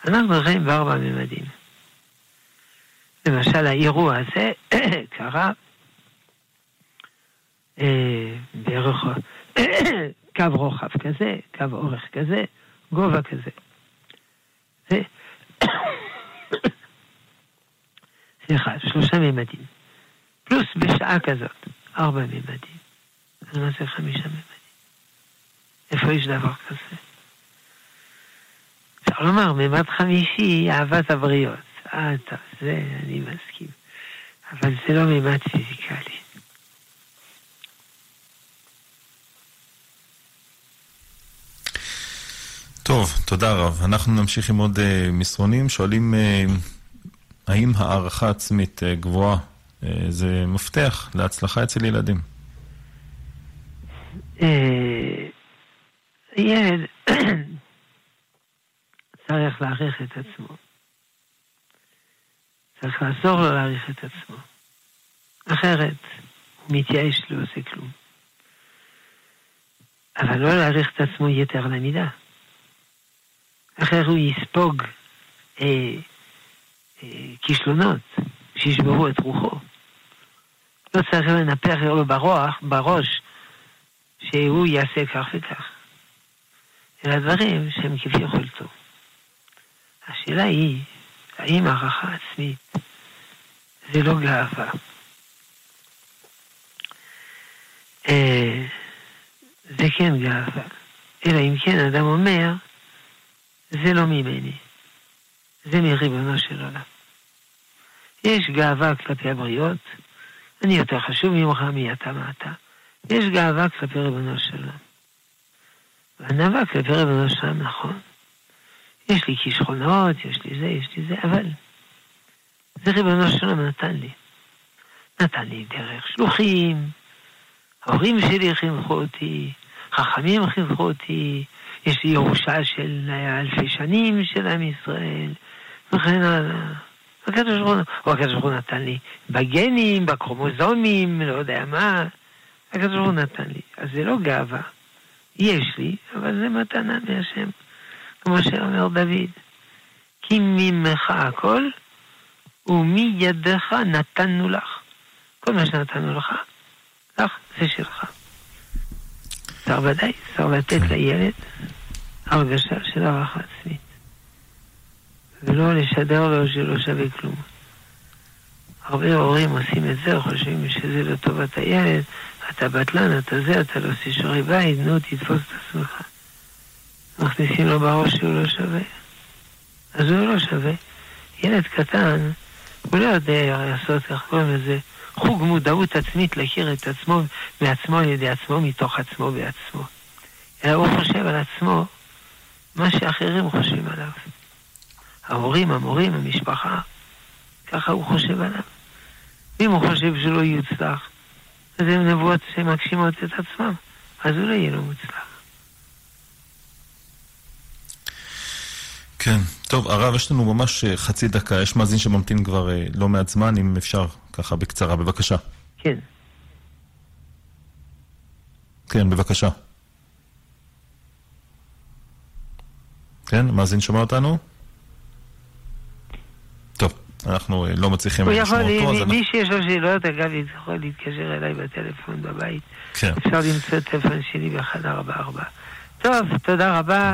אנחנו חיים בארבע ממדים. למשל, האירוע הזה קרה בערך קו רוחב כזה, קו אורך כזה, גובה כזה. סליחה, שלושה ממדים. פלוס בשעה כזאת, ארבע ממדים. אז מה זה חמישה ממדים? איפה יש דבר כזה? אפשר לומר, ממד חמישי, אהבת הבריות. אה, טוב, זה אני מסכים. אבל זה לא ממד פיזיקלי. טוב, תודה רב. אנחנו נמשיך עם עוד uh, מסרונים. שואלים uh, האם הערכה עצמית uh, גבוהה uh, זה מפתח להצלחה אצל ילדים? Uh, ילד צריך להעריך את עצמו. צריך לעזור לו להעריך את עצמו. אחרת, הוא מתייאש, לא עושה כלום. אבל לא להעריך את עצמו יתר למידה. אחר הוא יספוג אה, אה, כישלונות שישברו את רוחו. לא צריך לנפח לו ברוח, בראש שהוא יעשה כך וכך. אלא דברים שהם כפי יכולתו. השאלה היא, האם הערכה עצמית זה לא גאווה? זה כן גאווה. אלא אם כן אדם אומר, זה לא ממני. זה מריבונו של עולם. יש גאווה כלפי הבריות, אני יותר חשוב ממך, מי אתה, מה אתה. יש גאווה כלפי ריבונו של עולם. והנאווה כלפי ריבונו של עולם, נכון. יש לי כישרונות, יש לי זה, יש לי זה, אבל זה ריבונו של עולם נתן לי. נתן לי דרך שלוחים, ההורים שלי חינכו אותי, חכמים חינכו אותי, יש לי ירושה של אלפי שנים של עם ישראל, וכן הלאה. הקדוש ברוך הוא נתן לי בגנים, בקרומוזומים, לא יודע מה. הקדוש ברוך הוא נתן לי. אז זה לא גאווה. יש לי, אבל זה מתנה מהשם. כמו שאומר דוד, כי ממך הכל, ומידך נתנו לך. כל מה שנתנו לך, לך זה שלך. צריך ודאי, צריך לתת לילד הרגשה של הערכה עצמית. ולא לשדר לו שלא שווה כלום. הרבה הורים עושים את זה, חושבים שזה לא טובת הילד, אתה בטלן, אתה זה, אתה לא עושה שיעורי בית, נו, תתפוס את עצמך. מכניסים לו בראש שהוא לא שווה. אז הוא לא שווה. ילד קטן, הוא לא יודע לעשות איך קוראים לזה, חוג מודעות עצמית להכיר את עצמו, מעצמו על ידי עצמו, מתוך עצמו בעצמו. אלא הוא חושב על עצמו מה שאחרים חושבים עליו. ההורים, המורים, המשפחה, ככה הוא חושב עליו. אם הוא חושב שלא יוצלח, אז הם נבואות שמגשימות את עצמם, אז הוא לא יהיה לו מוצלח. כן, טוב, הרב, יש לנו ממש חצי דקה, יש מאזין שממתין כבר לא מעט זמן, אם אפשר ככה בקצרה, בבקשה. כן. כן, בבקשה. כן, מאזין שומע אותנו? טוב, אנחנו לא מצליחים לשמוע אותו. מי שיש לו שאלות, אגב, יכול להתקשר אליי בטלפון בבית. אפשר למצוא טלפון שלי ב-אחת ארבע ארבע. טוב, תודה רבה.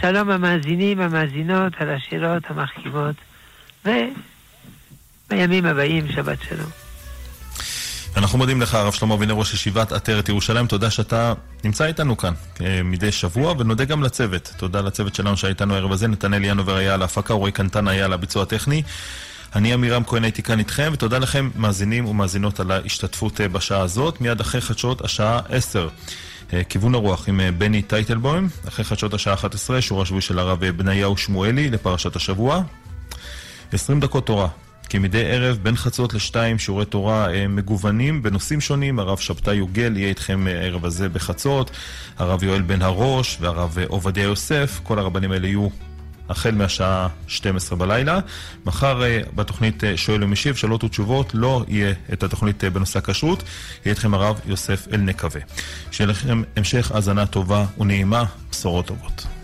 שלום המאזינים, המאזינות, על השאלות, המחכימות. ובימים הבאים, שבת שלום. אנחנו מודים לך, הרב שלמה אבינר, ראש ישיבת עטרת ירושלים. תודה שאתה נמצא איתנו כאן מדי שבוע, ונודה גם לצוות. תודה לצוות שלנו שהייתנו הערב הזה. נתנאל ינובר היה על ההפקה, אורי קנטן היה על הביצוע הטכני. אני אמירם כהן הייתי כאן איתכם, ותודה לכם מאזינים ומאזינות על ההשתתפות בשעה הזאת. מיד אחרי חדשות השעה עשר. כיוון הרוח עם בני טייטלבוים. אחרי חדשות השעה אחת עשרה, שיעור השבועי של הרב בניהו שמואלי לפרשת השבוע. עשרים דקות תורה. כמדי ערב, בין חצות לשתיים, שיעורי תורה מגוונים בנושאים שונים. הרב שבתאי יוגל יהיה איתכם הערב הזה בחצות. הרב יואל בן הרוש והרב עובדיה יוסף. כל הרבנים האלה יהיו החל מהשעה שתים עשרה בלילה. מחר בתוכנית שואל ומשיב, שאלות ותשובות, לא יהיה את התוכנית בנושא הכשרות. יהיה איתכם הרב יוסף אלנקווה. שיהיה לכם המשך האזנה טובה ונעימה, בשורות טובות.